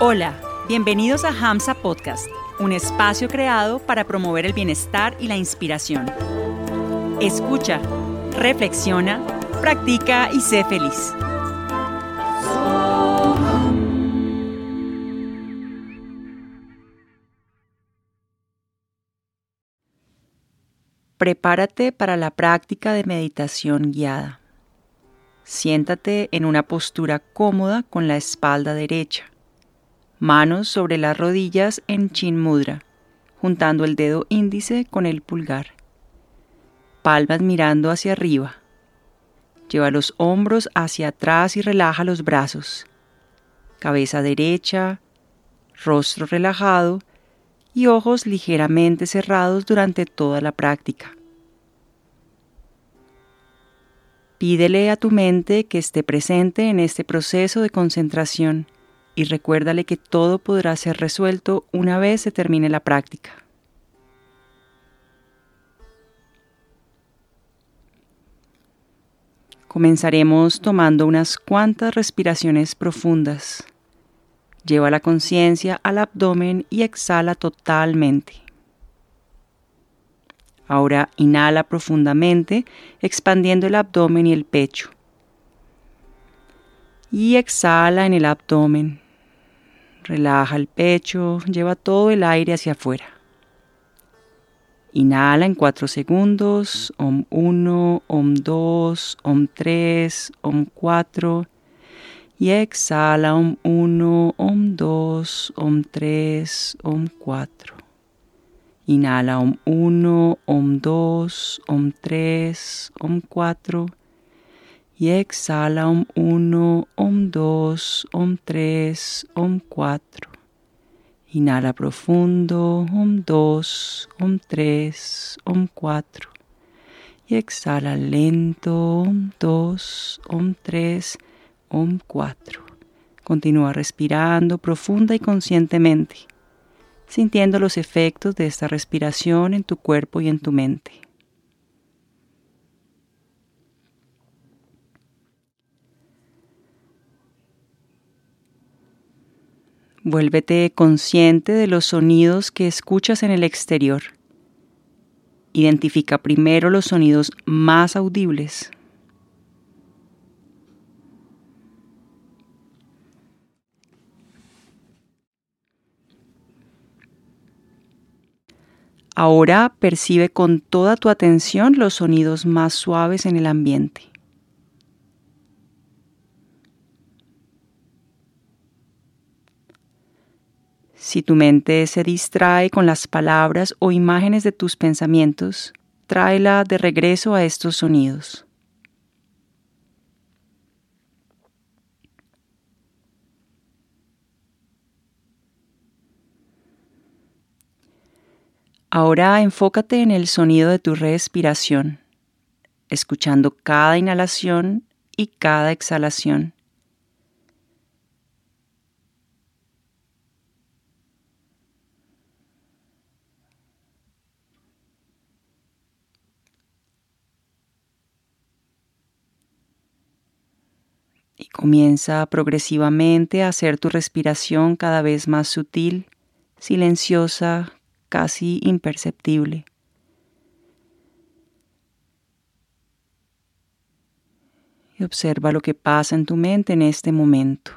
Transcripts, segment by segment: Hola, bienvenidos a Hamsa Podcast, un espacio creado para promover el bienestar y la inspiración. Escucha, reflexiona, practica y sé feliz. Prepárate para la práctica de meditación guiada. Siéntate en una postura cómoda con la espalda derecha. Manos sobre las rodillas en Chin Mudra, juntando el dedo índice con el pulgar. Palmas mirando hacia arriba. Lleva los hombros hacia atrás y relaja los brazos. Cabeza derecha, rostro relajado y ojos ligeramente cerrados durante toda la práctica. Pídele a tu mente que esté presente en este proceso de concentración y recuérdale que todo podrá ser resuelto una vez se termine la práctica. Comenzaremos tomando unas cuantas respiraciones profundas. Lleva la conciencia al abdomen y exhala totalmente. Ahora inhala profundamente, expandiendo el abdomen y el pecho. Y exhala en el abdomen. Relaja el pecho, lleva todo el aire hacia afuera. Inhala en 4 segundos, OM 1, OM 2, OM 3, OM 4. Y exhala OM 1, OM 2, OM 3, OM 4. Inhala OM 1, OM 2, OM 3, OM 4. Y exhala OM 1, OM 2, OM 3, OM 4. Inhala profundo, OM 2, OM 3, OM 4. Y exhala lento, OM 2, OM 3, OM 4. Continúa respirando profunda y conscientemente, sintiendo los efectos de esta respiración en tu cuerpo y en tu mente. Vuélvete consciente de los sonidos que escuchas en el exterior. Identifica primero los sonidos más audibles. Ahora percibe con toda tu atención los sonidos más suaves en el ambiente. Si tu mente se distrae con las palabras o imágenes de tus pensamientos, tráela de regreso a estos sonidos. Ahora enfócate en el sonido de tu respiración, escuchando cada inhalación y cada exhalación. Y comienza progresivamente a hacer tu respiración cada vez más sutil, silenciosa, casi imperceptible. Y observa lo que pasa en tu mente en este momento.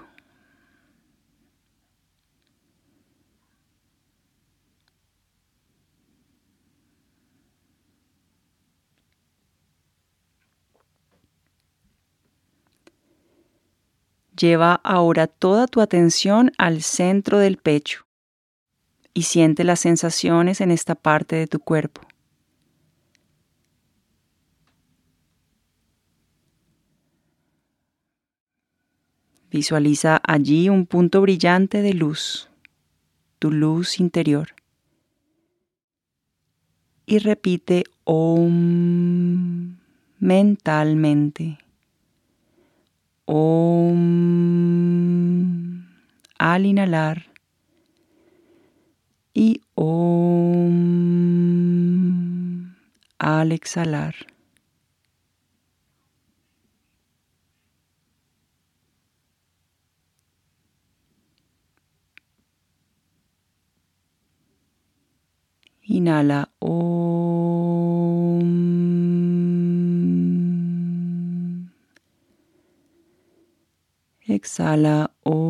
Lleva ahora toda tu atención al centro del pecho y siente las sensaciones en esta parte de tu cuerpo. Visualiza allí un punto brillante de luz, tu luz interior. Y repite OM mentalmente. OM al inhalar y OM al exhalar. Inhala OM. Exhala OM.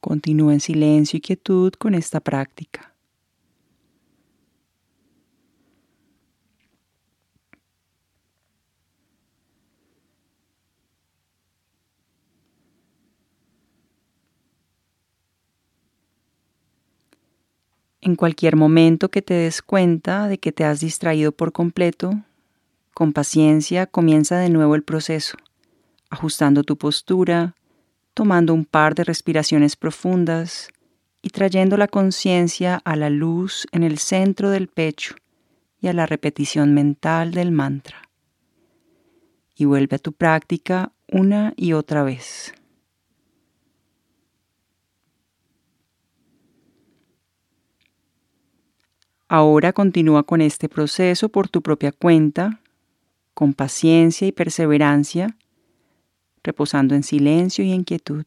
Continúa en silencio y quietud con esta práctica. En cualquier momento que te des cuenta de que te has distraído por completo, con paciencia comienza de nuevo el proceso, ajustando tu postura, tomando un par de respiraciones profundas y trayendo la conciencia a la luz en el centro del pecho y a la repetición mental del mantra. Y vuelve a tu práctica una y otra vez. Ahora continúa con este proceso por tu propia cuenta, con paciencia y perseverancia, reposando en silencio y en quietud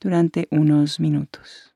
durante unos minutos.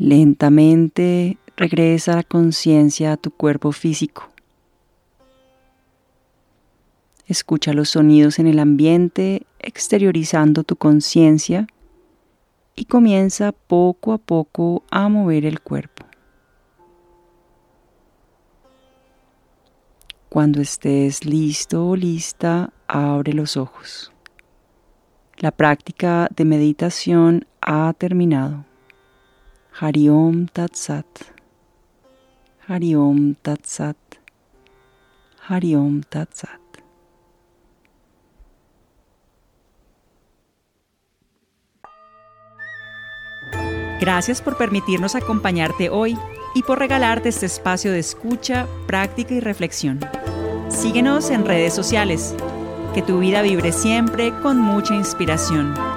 Lentamente regresa la conciencia a tu cuerpo físico. Escucha los sonidos en el ambiente, exteriorizando tu conciencia, y comienza poco a poco a mover el cuerpo. Cuando estés listo o lista, abre los ojos. La práctica de meditación ha terminado. Hari Om Tat Sat. Hari Om Tat Sat. Hari Om Tat Sat. Gracias por permitirnos acompañarte hoy y por regalarte este espacio de escucha, práctica y reflexión. Síguenos en redes sociales. Que tu vida vibre siempre con mucha inspiración.